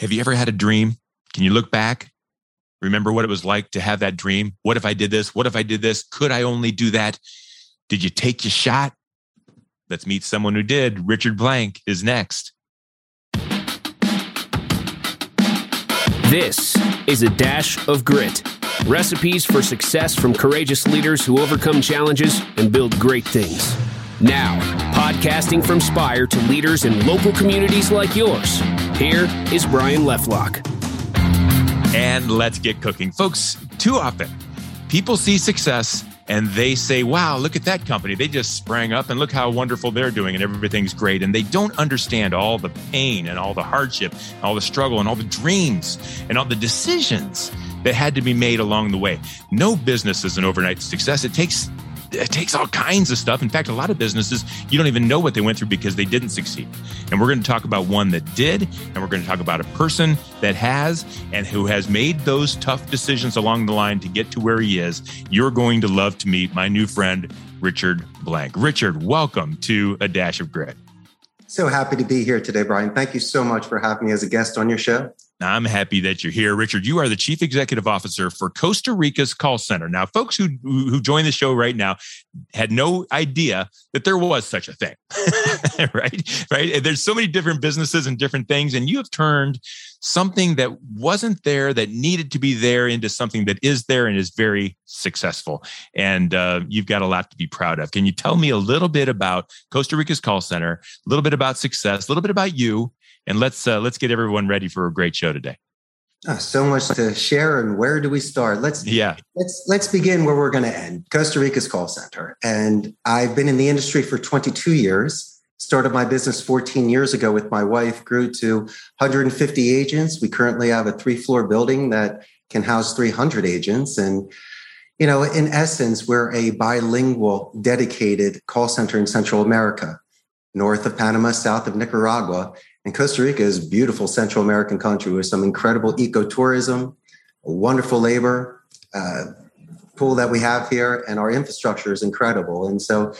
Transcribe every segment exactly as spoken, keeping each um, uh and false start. Have you ever had a dream? Can you look back? Remember what it was like to have that dream? What if I did this? What if I did this? Could I only do that? Did you take your shot? Let's meet someone who did. Richard Blank is next. This is A Dash of Grit. Recipes for success from courageous leaders who overcome challenges and build great things. Now, podcasting from Spire to leaders in local communities like yours, here is Bryan Lefelhoc. And let's get cooking. Folks, too often, people see success and they say, wow, look at that company. They just sprang up and look how wonderful they're doing and everything's great. And they don't understand all the pain and all the hardship, and all the struggle and all the dreams and all the decisions that had to be made along the way. No business is an overnight success. It takes It takes all kinds of stuff. In fact, a lot of businesses, you don't even know what they went through because they didn't succeed. And we're going to talk about one that did, and we're going to talk about a person that has and who has made those tough decisions along the line to get to where he is. You're going to love to meet my new friend, Richard Blank. Richard, welcome to A Dash of Grit. So happy to be here today, Bryan. Thank you so much for having me as a guest on your show. I'm happy that you're here. Richard, you are the Chief Executive Officer for Costa Rica's call center. Now, folks who who join the show right now had no idea that there was such a thing, right? Right? There's so many different businesses and different things, and you have turned something that wasn't there, that needed to be there, into something that is there and is very successful. And uh, you've got a lot to be proud of. Can you tell me a little bit about Costa Rica's call center, a little bit about success, a little bit about you? And let's uh, let's get everyone ready for a great show today. Oh, so much to share, and where do we start? Let's yeah. Let's let's begin where we're going to end. Costa Rica's call center, and I've been in the industry for twenty-two years. Started my business fourteen years ago with my wife. Grew to one hundred fifty agents. We currently have a three-floor building that can house three hundred agents. And you know, in essence, we're a bilingual, dedicated call center in Central America, north of Panama, south of Nicaragua. And Costa Rica is a beautiful Central American country with some incredible ecotourism, a wonderful labor uh, pool that we have here, and our infrastructure is incredible. And so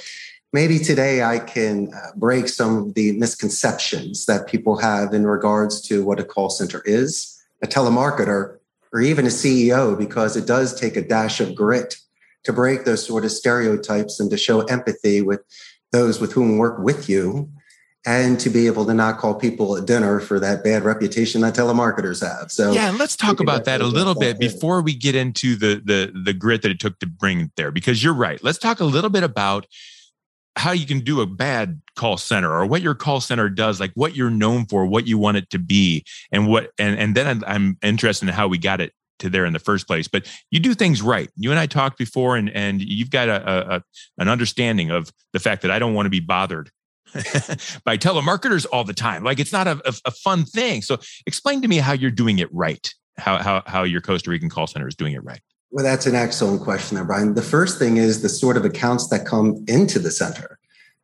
maybe today I can break some of the misconceptions that people have in regards to what a call center is, a telemarketer, or even a C E O, because it does take a dash of grit to break those sort of stereotypes and to show empathy with those with whom work with you, and to be able to not call people at dinner for that bad reputation that telemarketers have. So yeah, and let's talk about that a little bit before we get into the the the grit that it took to bring it there, because you're right. Let's talk a little bit about how you can do a bad call center, or what your call center does, like what you're known for, what you want it to be, and what and and then I'm, I'm interested in how we got it to there in the first place. But you do things right. You and I talked before, and and you've got a, a an understanding of the fact that I don't want to be bothered by telemarketers all the time. Like, it's not a, a, a fun thing. So explain to me how you're doing it right, how, how how your Costa Rican call center is doing it right. Well, that's an excellent question there, Bryan. The first thing is the sort of accounts that come into the center.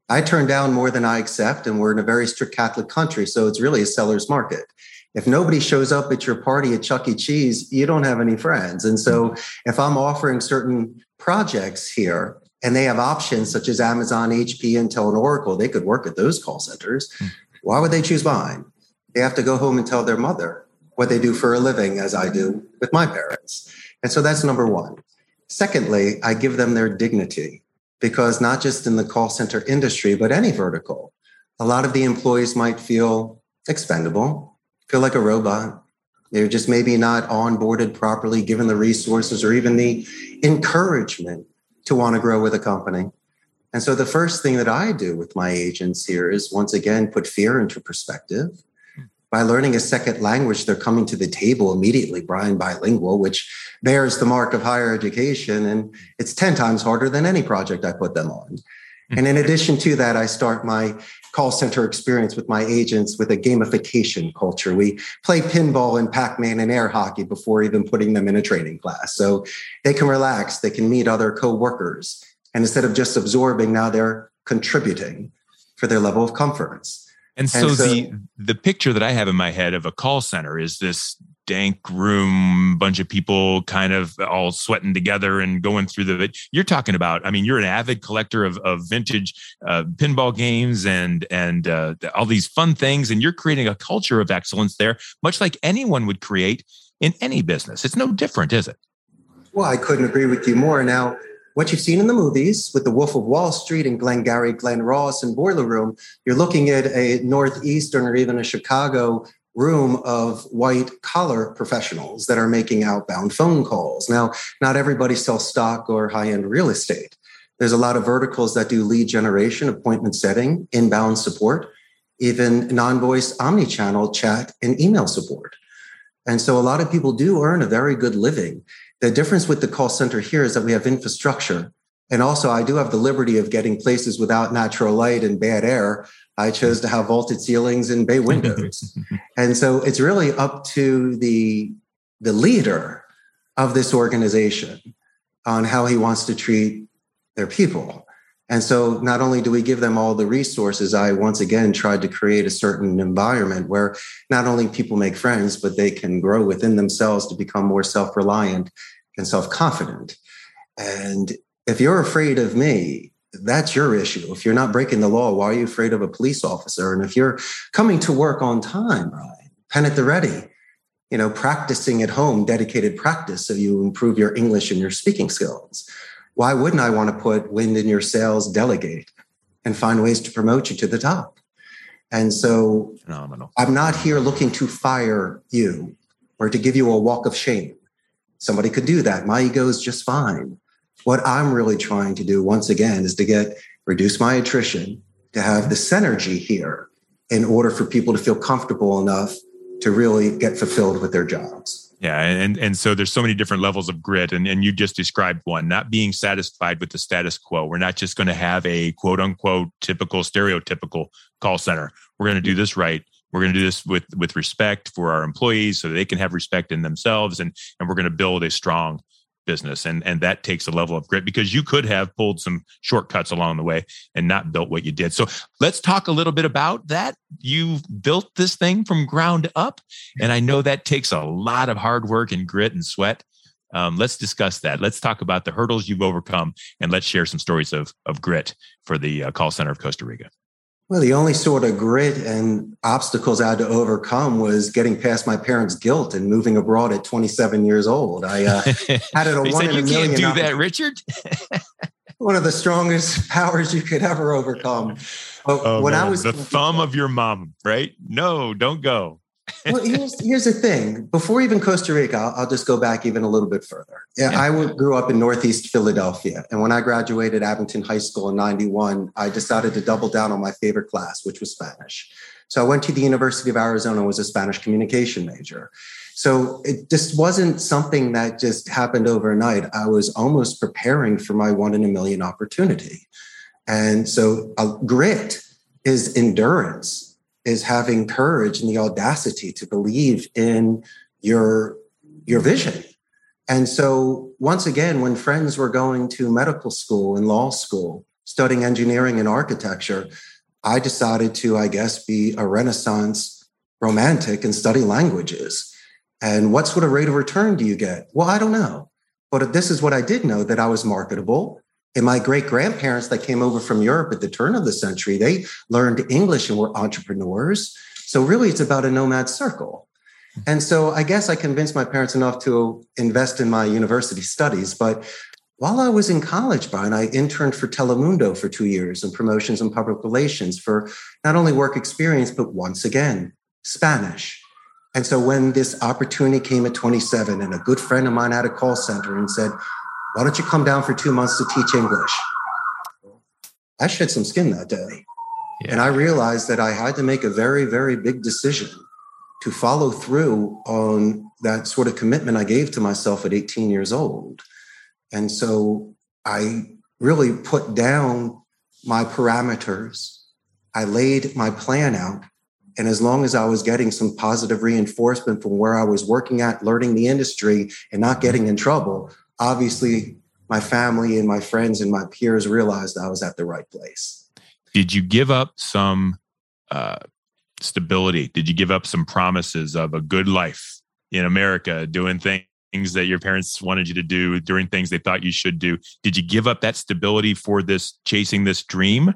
I turn down more than I accept, and we're in a very strict Catholic country, so it's really a seller's market. If nobody shows up at your party at Chuck E. Cheese, you don't have any friends. And so if I'm offering certain projects here, and they have options such as Amazon, H P, Intel, and Oracle. They could work at those call centers. Why would they choose mine? They have to go home and tell their mother what they do for a living, as I do with my parents. And so that's number one. Secondly, I give them their dignity, because not just in the call center industry, but any vertical, a lot of the employees might feel expendable, feel like a robot. They're just maybe not onboarded properly, given the resources or even the encouragement to want to grow with a company. And so the first thing that I do with my agents here is, once again, put fear into perspective. By learning a second language, they're coming to the table immediately, Bryan, bilingual, which bears the mark of higher education. And it's ten times harder than any project I put them on. And in addition to that, I start my call center experience with my agents with a gamification culture. We play pinball and Pac-Man and air hockey before even putting them in a training class. So they can relax, they can meet other coworkers. And instead of just absorbing, now they're contributing for their level of comforts. And so, and so the the picture that I have in my head of a call center is this dank room, bunch of people kind of all sweating together and going through the, you're talking about, I mean, you're an avid collector of, of vintage uh, pinball games and, and uh, all these fun things. And you're creating a culture of excellence there, much like anyone would create in any business. It's no different, is it? Well, I couldn't agree with you more. Now, what you've seen in the movies with The Wolf of Wall Street and Glengarry Glen Ross and Boiler Room, you're looking at a Northeastern or even a Chicago room of white collar professionals that are making outbound phone calls. Now, not everybody sells stock or high-end real estate. There's a lot of verticals that do lead generation, appointment setting, inbound support, even non-voice omnichannel chat and email support. And so a lot of people do earn a very good living. The difference with the call center here is that we have infrastructure. And also I do have the liberty of getting places without natural light and bad air. I chose to have vaulted ceilings and bay windows. And so it's really up to the, the leader of this organization on how he wants to treat their people. And so not only do we give them all the resources, I once again tried to create a certain environment where not only people make friends, but they can grow within themselves to become more self-reliant and self-confident. And if you're afraid of me, that's your issue. If you're not breaking the law, why are you afraid of a police officer? And if you're coming to work on time, Ryan, pen at the ready, you know, practicing at home, dedicated practice so you improve your English and your speaking skills. Why wouldn't I want to put wind in your sails, delegate, and find ways to promote you to the top? And so phenomenal. I'm not here looking to fire you or to give you a walk of shame. Somebody could do that. My ego is just fine. What I'm really trying to do, once again, is to get reduce my attrition, to have the synergy here in order for people to feel comfortable enough to really get fulfilled with their jobs. Yeah. And, and so there's so many different levels of grit. And, and you just described one, not being satisfied with the status quo. We're not just going to have a quote unquote typical, stereotypical call center. We're going to do this right. We're going to do this with, with respect for our employees so they can have respect in themselves. And, and we're going to build a strong business. And, and that takes a level of grit because you could have pulled some shortcuts along the way and not built what you did. So let's talk a little bit about that. You've built this thing from ground up. And I know that takes a lot of hard work and grit and sweat. Um, let's discuss that. Let's talk about the hurdles you've overcome and let's share some stories of, of grit for the uh, call center of Costa Rica. Well, the only sort of grit and obstacles I had to overcome was getting past my parents' guilt and moving abroad at twenty-seven years old. I uh, had it a one said, in a million. You can't do that, Richard. One of the strongest powers you could ever overcome. But oh, when man. I was the thumb of your mom, right? No, don't go. Well, here's, here's the thing. Before even Costa Rica, I'll, I'll just go back even a little bit further. Yeah, I w- grew up in Northeast Philadelphia. And when I graduated Abington High School in ninety-one, I decided to double down on my favorite class, which was Spanish. So I went to the University of Arizona and was a Spanish communication major. So it just wasn't something that just happened overnight. I was almost preparing for my one in a million opportunity. And so uh, grit is endurance. Is having courage and the audacity to believe in your, your vision. And so once again, when friends were going to medical school and law school, studying engineering and architecture, I decided to, I guess, be a Renaissance romantic and study languages. And what sort of rate of return do you get? Well, I don't know. But this is what I did know, that I was marketable. And my great-grandparents that came over from Europe at the turn of the century, they learned English and were entrepreneurs. So really, it's about a nomad circle. And so I guess I convinced my parents enough to invest in my university studies. But while I was in college, Brian, I interned for Telemundo for two years in promotions and public relations for not only work experience, but once again, Spanish. And so when this opportunity came at twenty-seven and a good friend of mine had a call center and said, why don't you come down for two months to teach English? I shed some skin that day. Yeah. And I realized that I had to make a very, very big decision to follow through on that sort of commitment I gave to myself at eighteen years old. And so I really put down my parameters. I laid my plan out. And as long as I was getting some positive reinforcement from where I was working at, learning the industry and not getting in trouble, obviously, my family and my friends and my peers realized I was at the right place. Did you give up some uh, stability? Did you give up some promises of a good life in America, doing things that your parents wanted you to do, doing things they thought you should do. Did you give up that stability for this, chasing this dream?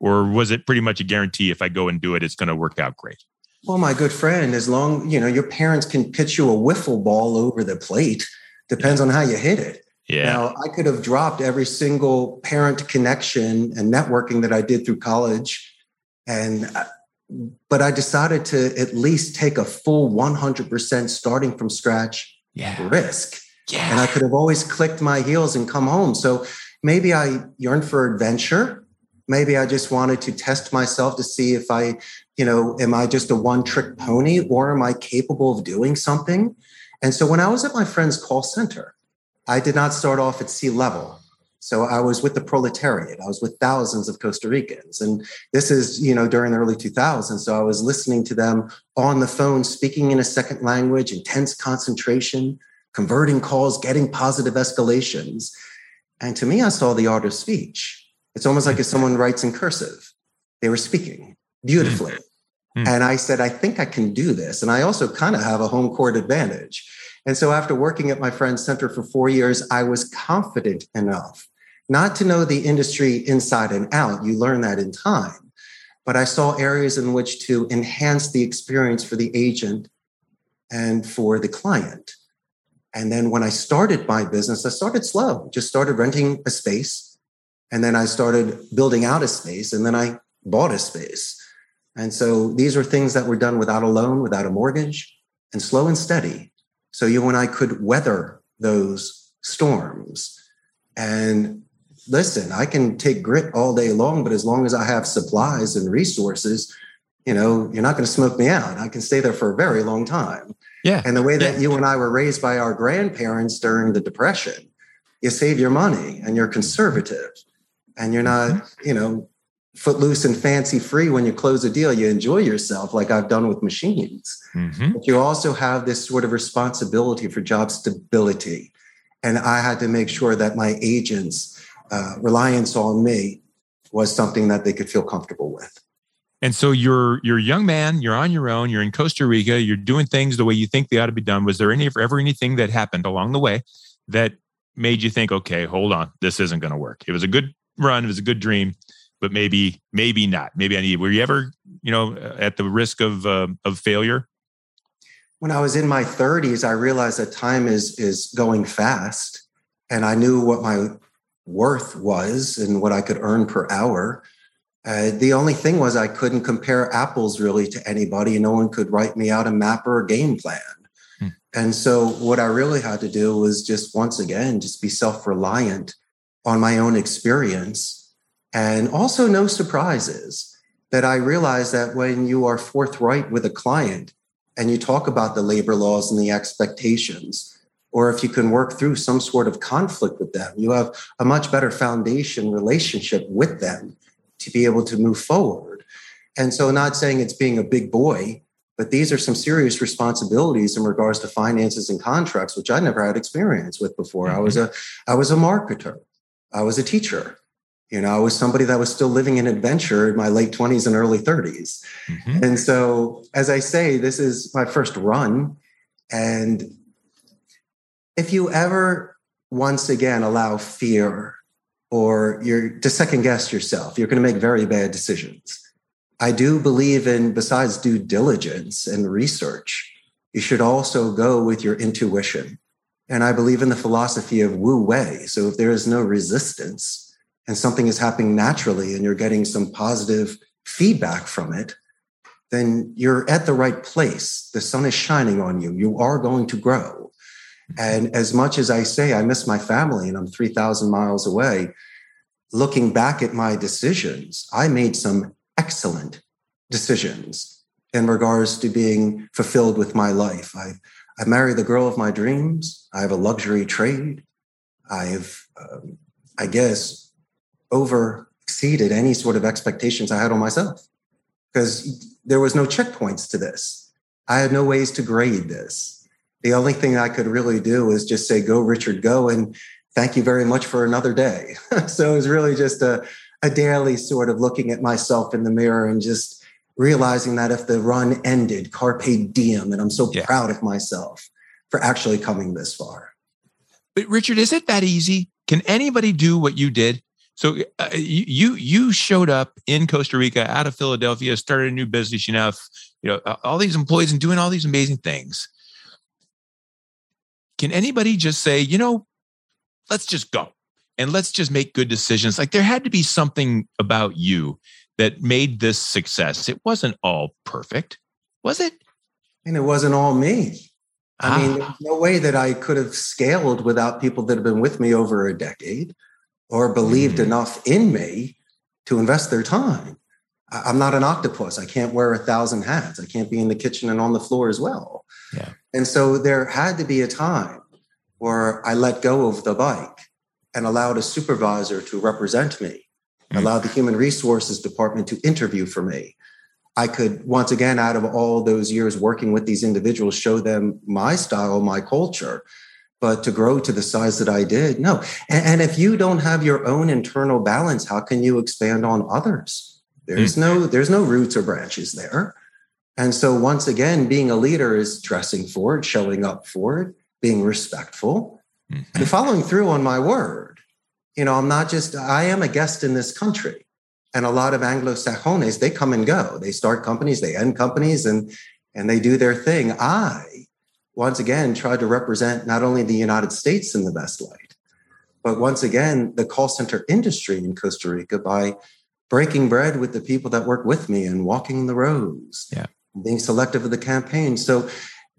Or was it pretty much a guarantee if I go and do it, it's going to work out great? Well, my good friend, as long, you know, your parents can pitch you a wiffle ball over the plate. Depends on how you hit it. Yeah. Now, I could have dropped every single parent connection and networking that I did through college. And, but I decided to at least take a full one hundred percent starting from scratch yeah. risk. Yeah. And I could have always clicked my heels and come home. So maybe I yearned for adventure. Maybe I just wanted to test myself to see if I, you know, am I just a one trick pony or am I capable of doing something? And so when I was at my friend's call center, I did not start off at sea level. So I was with the proletariat. I was with thousands of Costa Ricans. And this is, you know, during the early two thousands. So I was listening to them on the phone, speaking in a second language, intense concentration, converting calls, getting positive escalations. And to me, I saw the art of speech. It's almost like if someone writes in cursive, they were speaking beautifully. Mm. And I said, I think I can do this. And I also kind of have a home court advantage. And so after working at my friend's center for four years, I was confident enough not to know the industry inside and out. You learn that in time. But I saw areas in which to enhance the experience for the agent and for the client. And then when I started my business, I started slow, just started renting a space. And then I started building out a space, and then I bought a space. And so these were things that were done without a loan, without a mortgage, and slow and steady. So you and I could weather those storms. And listen, I can take grit all day long, but as long as I have supplies and resources, you know, you're not going to smoke me out. I can stay there for a very long time. Yeah. And the way that yeah. you and I were raised by our grandparents during the Depression, you save your money and you're conservative. And you're not, you know, footloose and fancy free. When you close a deal, you enjoy yourself like I've done with machines. Mm-hmm. But you also have this sort of responsibility for job stability. And I had to make sure that my agents' uh, reliance on me was something that they could feel comfortable with. And so you're, you're a young man, you're on your own, you're in Costa Rica, you're doing things the way you think they ought to be done. Was there any ever anything that happened along the way that made you think, okay, hold on, this isn't going to work? It was a good run. It was a good dream, but maybe, maybe not. Maybe I need, were you ever, you know, at the risk of, uh, of failure? When I was in my thirties, I realized that time is, is going fast, and I knew what my worth was and what I could earn per hour. Uh, the only thing was I couldn't compare apples really to anybody, and no one could write me out a map or a game plan. Hmm. And so what I really had to do was just, once again, just be self-reliant on my own experience, and also no surprises. That I realized that when you are forthright with a client and you talk about the labor laws and the expectations, or if you can work through some sort of conflict with them, you have a much better foundation relationship with them to be able to move forward. And so, not saying it's being a big boy, but these are some serious responsibilities in regards to finances and contracts, which I never had experience with before. Mm-hmm. I was a, I was a marketer. I was a teacher. You know, I was somebody that was still living an adventure in my late twenties and early thirties. Mm-hmm. And so, as I say, this is my first run. And if you ever, once again, allow fear or you're to second guess yourself, you're going to make very bad decisions. I do believe in, besides due diligence and research, you should also go with your intuition. And I believe in the philosophy of Wu Wei. So if there is no resistance and something is happening naturally and you're getting some positive feedback from it, then you're at the right place. The sun is shining on you. You are going to grow. And as much as I say, I miss my family and I'm three thousand miles away, looking back at my decisions, I made some excellent decisions in regards to being fulfilled with my life. I I married the girl of my dreams. I have a luxury trade. I've, um, I guess, over exceeded any sort of expectations I had on myself, because there was no checkpoints to this. I had no ways to grade this. The only thing I could really do is just say, go, Richard, go, and thank you very much for another day. So it was really just a, a daily sort of looking at myself in the mirror and just realizing that if the run ended, carpe diem, and I'm so yeah. proud of myself. for actually coming this far. But Richard, is it that easy? Can anybody do what you did? So uh, you you showed up in Costa Rica, out of Philadelphia, started a new business. You know, you know all these employees and doing all these amazing things. Can anybody just say, you know, let's just go and let's just make good decisions? Like, there had to be something about you that made this success. It wasn't all perfect, was it? And it wasn't all me. I ah. mean, there's no way that I could have scaled without people that have been with me over a decade or believed mm. enough in me to invest their time. I'm not an octopus. I can't wear a thousand hats. I can't be in the kitchen and on the floor as well. Yeah. And so there had to be a time where I let go of the bike and allowed a supervisor to represent me, mm. allowed the human resources department to interview for me. I could, once again, out of all those years working with these individuals, show them my style, my culture. But to grow to the size that I did, no. And, and if you don't have your own internal balance, how can you expand on others? There's mm. no, there's no roots or branches there. And so once again, being a leader is dressing for it, showing up for it, being respectful, mm-hmm. and following through on my word. You know, I'm not just, I am a guest in this country. And a lot of Anglo-Saxons, they come and go. They start companies, they end companies, and, and they do their thing. I, once again, tried to represent not only the United States in the best light, but once again, the call center industry in Costa Rica by breaking bread with the people that work with me and walking the roads, yeah. being selective of the campaign. So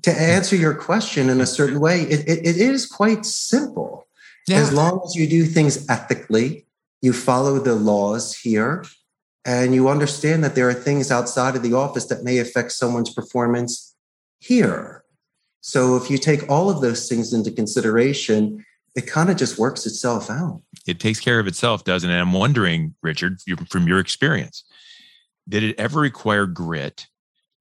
to answer your question in a certain way, it, it, it is quite simple. Yeah. As long as you do things ethically, you follow the laws here, and you understand that there are things outside of the office that may affect someone's performance here. So if you take all of those things into consideration, it kind of just works itself out. It takes care of itself, doesn't it? And I'm wondering, Richard, from your experience, did it ever require grit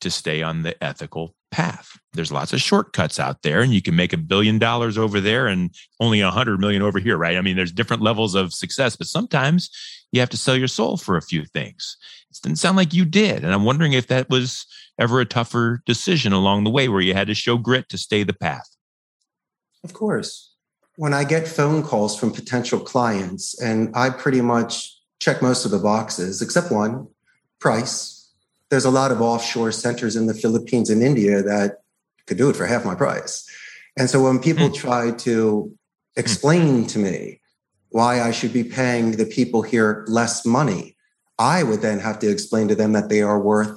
to stay on the ethical path? There's lots of shortcuts out there, and you can make a billion dollars over there and only a hundred million over here, right? I mean, there's different levels of success, but sometimes you have to sell your soul for a few things. It didn't sound like you did. And I'm wondering if that was ever a tougher decision along the way where you had to show grit to stay the path. Of course. When I get phone calls from potential clients, and I pretty much check most of the boxes except one, price. There's a lot of offshore centers in the Philippines and India that could do it for half my price. And so when people mm. try to explain mm. to me why I should be paying the people here less money, I would then have to explain to them that they are worth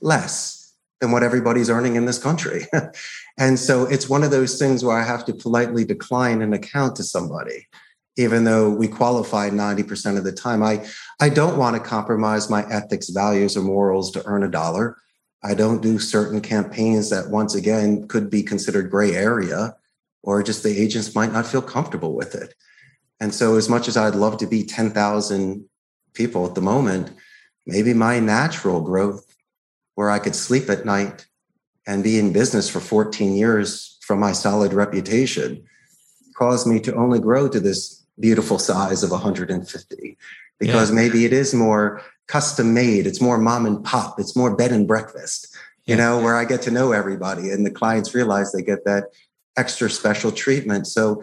less than what everybody's earning in this country. And so it's one of those things where I have to politely decline an account to somebody, even though we qualify ninety percent of the time. I, I don't want to compromise my ethics, values, or morals to earn a dollar. I don't do certain campaigns that, once again, could be considered gray area, or just the agents might not feel comfortable with it. And so as much as I'd love to be ten thousand people at the moment, maybe my natural growth, where I could sleep at night and be in business for fourteen years from my solid reputation, caused me to only grow to this beautiful size of one hundred fifty, because yeah. maybe it is more custom made. It's more mom and pop. It's more bed and breakfast, you yeah. know, where I get to know everybody and the clients realize they get that extra special treatment. So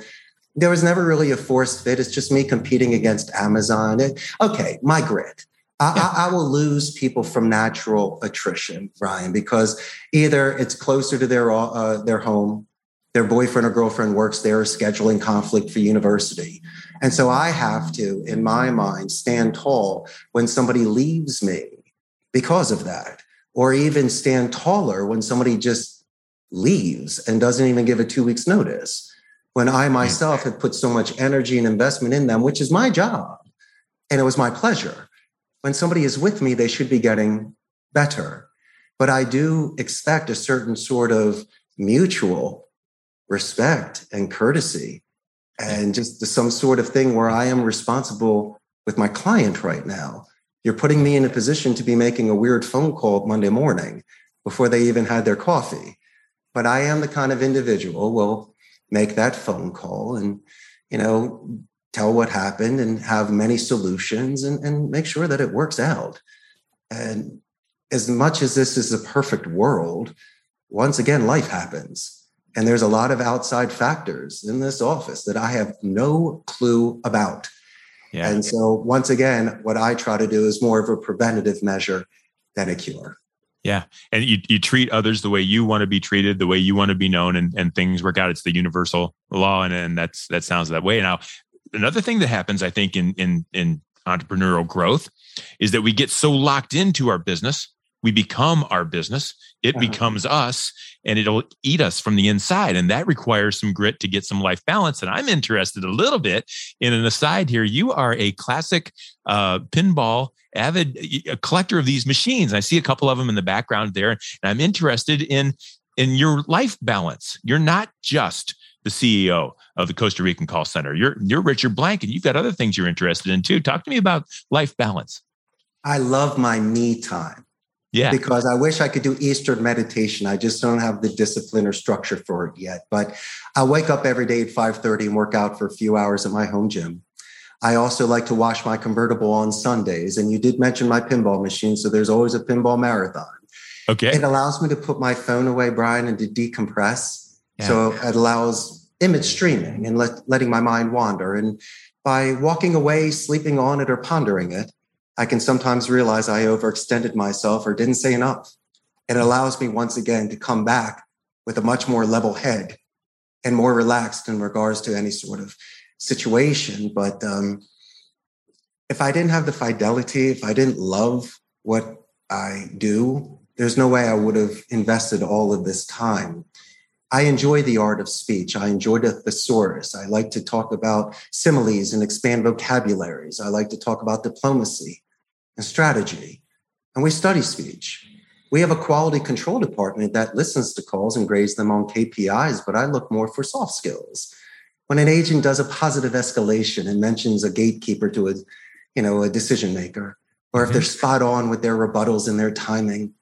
there was never really a forced fit. It's just me competing against Amazon. And, okay, my grit. I, yeah. I, I will lose people from natural attrition, Bryan, because either it's closer to their uh, their home, their boyfriend or girlfriend works there, scheduling conflict for university. And so I have to, in my mind, stand tall when somebody leaves me because of that, or even stand taller when somebody just leaves and doesn't even give a two weeks notice, when I myself have put so much energy and investment in them, which is my job. And it was my pleasure. When somebody is with me, they should be getting better. But I do expect a certain sort of mutual respect and courtesy, and just some sort of thing where I am responsible with my client right now. You're putting me in a position to be making a weird phone call Monday morning before they even had their coffee. But I am the kind of individual will make that phone call and, you know, tell what happened and have many solutions and, and make sure that it works out. And as much as this is a perfect world, once again, life happens. And there's a lot of outside factors in this office that I have no clue about. Yeah. And so once again, what I try to do is more of a preventative measure than a cure. Yeah. And you, you treat others the way you want to be treated, the way you want to be known, and, and things work out. It's the universal law. And, and that's, that sounds that way. Now, another thing that happens, I think, in, in, in entrepreneurial growth is that we get so locked into our business. We become our business. It uh-huh. becomes us, and it'll eat us from the inside. And that requires some grit to get some life balance. And I'm interested a little bit in an aside here. You are a classic uh, pinball avid a collector of these machines. I see a couple of them in the background there. And I'm interested in, in your life balance. You're not just the C E O of the Costa Rican call center. You're, you're Richard Blank, and you've got other things you're interested in too. Talk to me about life balance. I love my me time. Yeah. Because I wish I could do Eastern meditation. I just don't have the discipline or structure for it yet. But I wake up every day at five thirty and work out for a few hours at my home gym. I also like to wash my convertible on Sundays. And you did mention my pinball machine. So there's always a pinball marathon. Okay. It allows me to put my phone away, Brian, and to decompress. Yeah. So it allows image streaming and let, letting my mind wander. And by walking away, sleeping on it, or pondering it, I can sometimes realize I overextended myself or didn't say enough. It allows me once again to come back with a much more level head and more relaxed in regards to any sort of situation. But um, if I didn't have the fidelity, if I didn't love what I do, there's no way I would have invested all of this time. I enjoy the art of speech. I enjoy the thesaurus. I like to talk about similes and expand vocabularies. I like to talk about diplomacy and strategy. And we study speech. We have a quality control department that listens to calls and grades them on K P Is, but I look more for soft skills. When an agent does a positive escalation and mentions a gatekeeper to a, you know, a decision maker, or if they're spot on with their rebuttals and their timing,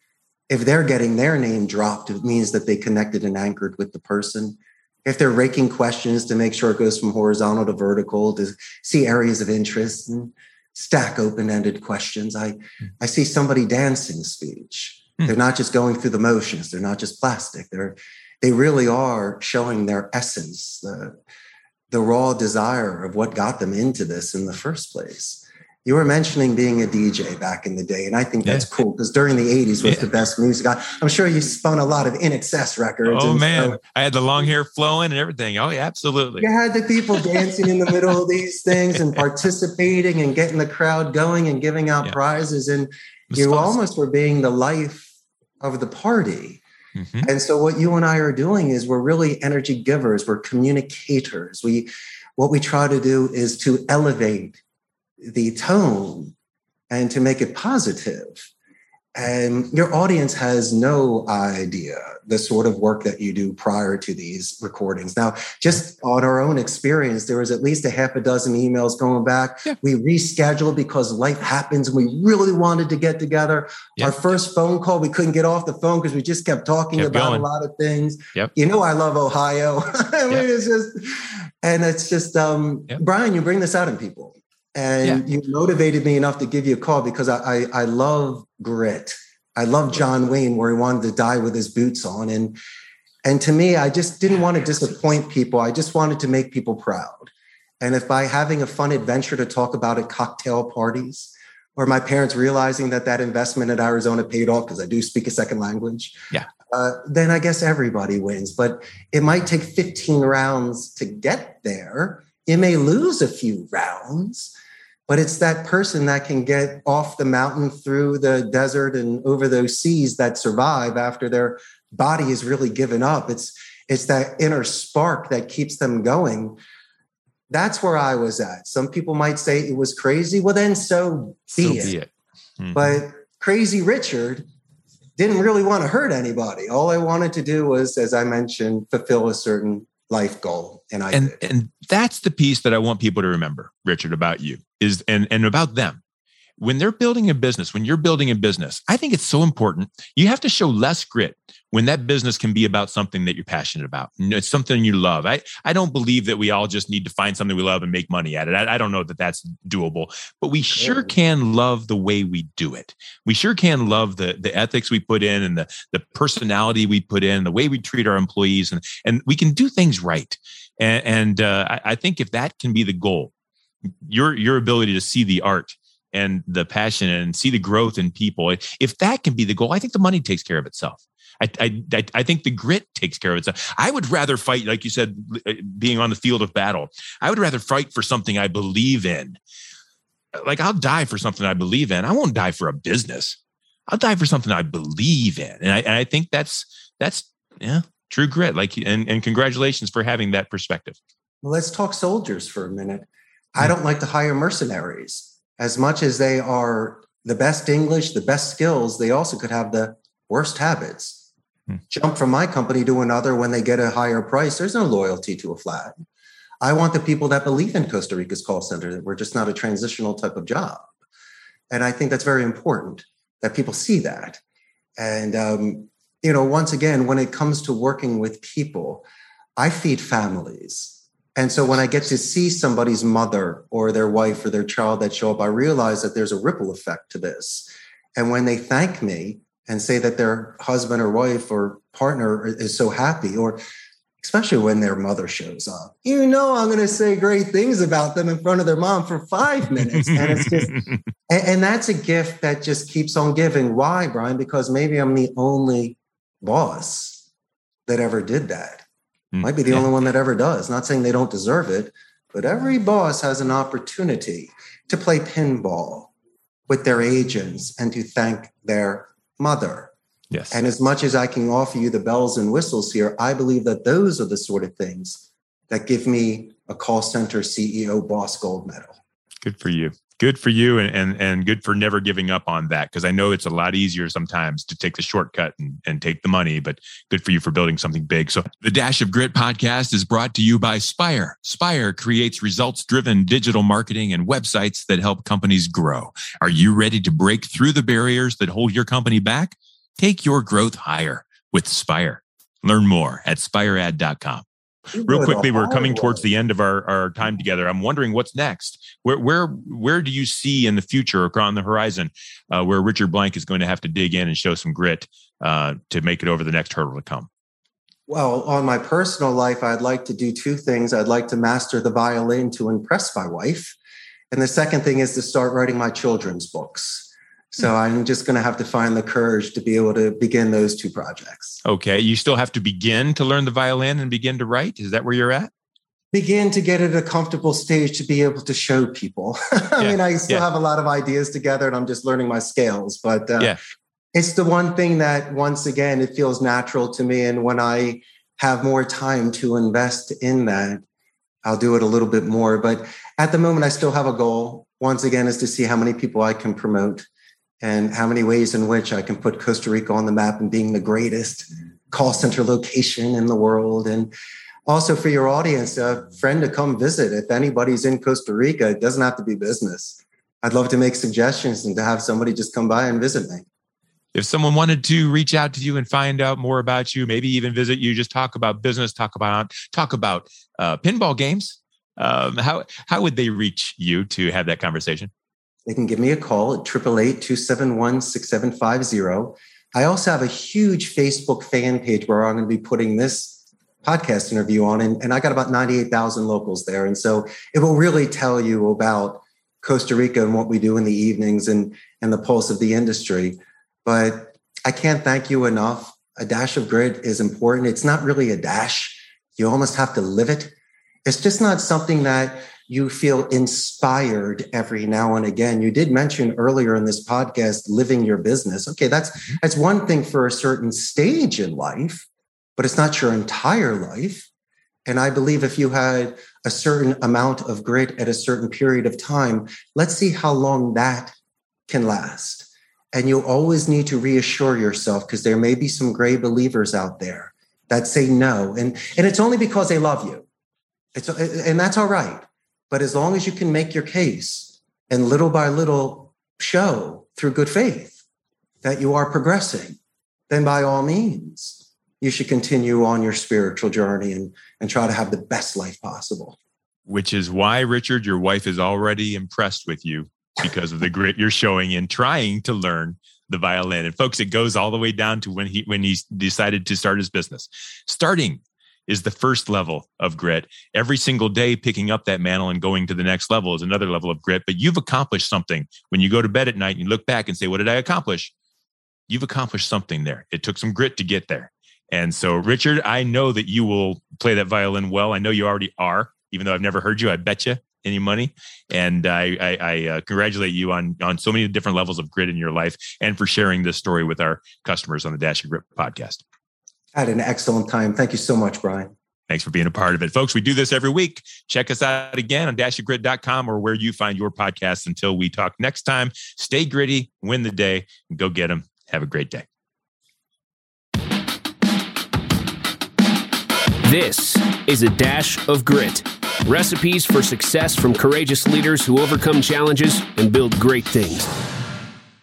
if they're getting their name dropped, it means that they connected and anchored with the person. If they're raking questions to make sure it goes from horizontal to vertical, to see areas of interest and stack open-ended questions. I, I see somebody dancing speech. Hmm. They're not just going through the motions. They're not just plastic. They're, they really are showing their essence, the, the raw desire of what got them into this in the first place. You were mentioning being a D J back in the day, and I think that's yeah. cool because during the eighties was yeah. the best music. I, I'm sure you spun a lot of I N X S records. Oh, and man. So, I had the long hair flowing and everything. Oh, yeah, absolutely. You had the people dancing in the middle of these things and participating and getting the crowd going and giving out yeah. prizes. And you awesome. almost were being the life of the party. Mm-hmm. And so what you and I are doing is we're really energy givers. We're communicators. We What we try to do is to elevate the tone and to make it positive. And your audience has no idea the sort of work that you do prior to these recordings. Now, just on our own experience, there was at least a half a dozen emails going back. Yeah. We rescheduled because life happens and we really wanted to get together. Yep. Our first phone call, we couldn't get off the phone because we just kept talking kept about going. a lot of things. Yep. You know, I love Ohio. I mean, yep. it's just, and it's just, um, yep. Brian, you bring this out in people. And yeah. you motivated me enough to give you a call because I, I I love grit. I love John Wayne, where he wanted to die with his boots on. And, and to me, I just didn't want to disappoint people. I just wanted to make people proud. And if by having a fun adventure to talk about at cocktail parties, or my parents realizing that that investment at Arizona paid off because I do speak a second language, yeah. uh, then I guess everybody wins. But it might take fifteen rounds to get there. You may lose a few rounds, but it's that person that can get off the mountain through the desert and over those seas that survive after their body is really given up. It's it's that inner spark that keeps them going. That's where I was at. Some people might say it was crazy. Well, then so be so it. Be it. Mm-hmm. But Crazy Richard didn't really want to hurt anybody. All I wanted to do was, as I mentioned, fulfill a certain life goal. And I and, and that's the piece that I want people to remember, Richard, about you is and, and about them. when they're building a business, when you're building a business, I think it's so important. You have to show less grit when that business can be about something that you're passionate about. It's something you love. I, I don't believe that we all just need to find something we love and make money at it. I, I don't know that that's doable, but we sure can love the way we do it. We sure can love the, the ethics we put in and the, the personality we put in, the way we treat our employees, and, and we can do things right. And, and uh, I, I think if that can be the goal, your your ability to see the art and the passion and see the growth in people, if that can be the goal, I think the money takes care of itself. I I, I think the grit takes care of itself. I would rather fight, like you said, being on the field of battle. I would rather fight for something I believe in. Like, I'll die for something I believe in. I won't die for a business. I'll die for something I believe in. And I, and I think that's, that's yeah, true grit. Like, and, and congratulations for having that perspective. Well, let's talk soldiers for a minute. I don't like to hire mercenaries. As much as they are the best English, the best skills, they also could have the worst habits. Hmm. Jump from my company to another when they get a higher price. There's no loyalty to a flag. I want the people that believe in Costa Rica's call center, that we're just not a transitional type of job. And I think that's very important that people see that. And, um, you know, once again, when it comes to working with people, I feed families. And so when I get to see somebody's mother or their wife or their child that show up, I realize that there's a ripple effect to this. And when they thank me and say that their husband or wife or partner is so happy, or especially when their mother shows up, you know, I'm going to say great things about them in front of their mom for five minutes. And it's just, and, and that's a gift that just keeps on giving. Why, Bryan? Because maybe I'm the only boss that ever did that. Might be the yeah. only one that ever does. Not saying they don't deserve it, but every boss has an opportunity to play pinball with their agents and to thank their mother. Yes. And as much as I can offer you the bells and whistles here, I believe that those are the sort of things that give me a call center C E O boss gold medal. Good for you. Good for you, and, and and good for never giving up on that, because I know it's a lot easier sometimes to take the shortcut and, and take the money, but good for you for building something big. So the Dash of Grit podcast is brought to you by Spire. Spire creates results-driven digital marketing and websites that help companies grow. Are you ready to break through the barriers that hold your company back? Take your growth higher with Spire. Learn more at Spire Ad dot com. Real quickly, we're coming towards the end of our, our time together. I'm wondering what's next. Where where where do you see in the future or on the horizon uh, where Richard Blank is going to have to dig in and show some grit uh, to make it over the next hurdle to come? Well, on my personal life, I'd like to do two things. I'd like to master the violin to impress my wife. And the second thing is to start writing my children's books. So I'm just going to have to find the courage to be able to begin those two projects. Okay. You still have to begin to learn the violin and begin to write? Is that where you're at? Begin to get at a comfortable stage to be able to show people. I yeah. mean, I still yeah. have a lot of ideas together and I'm just learning my scales. But uh, yeah. it's the one thing that, once again, it feels natural to me. And when I have more time to invest in that, I'll do it a little bit more. But at the moment, I still have a goal, once again, is to see how many people I can promote and how many ways in which I can put Costa Rica on the map and being the greatest call center location in the world. And also for your audience, a friend to come visit. If anybody's in Costa Rica, it doesn't have to be business. I'd love to make suggestions and to have somebody just come by and visit me. If someone wanted to reach out to you and find out more about you, maybe even visit you, just talk about business, talk about talk about uh, pinball games, um, how how would they reach you to have that conversation? They can give me a call at eight eight eight, two seven one, six seven five zero. I also have a huge Facebook fan page where I'm going to be putting this podcast interview on. And, and I got about ninety-eight thousand locals there. And so it will really tell you about Costa Rica and what we do in the evenings and, and the pulse of the industry. But I can't thank you enough. A dash of grit is important. It's not really a dash. You almost have to live it. It's just not something that you feel inspired every now and again. You did mention earlier in this podcast, living your business. Okay, that's that's one thing for a certain stage in life, but it's not your entire life. And I believe if you had a certain amount of grit at a certain period of time, let's see how long that can last. And you'll always need to reassure yourself, because there may be some gray believers out there that say no. And, and it's only because they love you. It's, and that's all right. But as long as you can make your case, and little by little, show through good faith that you are progressing, then by all means, you should continue on your spiritual journey and, and try to have the best life possible. Which is why, Richard, your wife is already impressed with you because of the grit you're showing in trying to learn the violin. And folks, it goes all the way down to when he when he decided to start his business. Starting is the first level of grit. Every single day, picking up that mantle and going to the next level is another level of grit. But you've accomplished something. When you go to bed at night and you look back and say, what did I accomplish? You've accomplished something there. It took some grit to get there. And so, Richard, I know that you will play that violin well. I know you already are, even though I've never heard you. I bet you any money. And I, I, I uh, congratulate you on, on so many different levels of grit in your life and for sharing this story with our customers on the Dash of Grit podcast. I had an excellent time. Thank you so much, Bryan. Thanks for being a part of it. Folks, we do this every week. Check us out again on dash of grit dot com or where you find your podcasts. Until we talk next time, stay gritty, win the day, and go get them. Have a great day. This is a Dash of Grit. Recipes for success from courageous leaders who overcome challenges and build great things.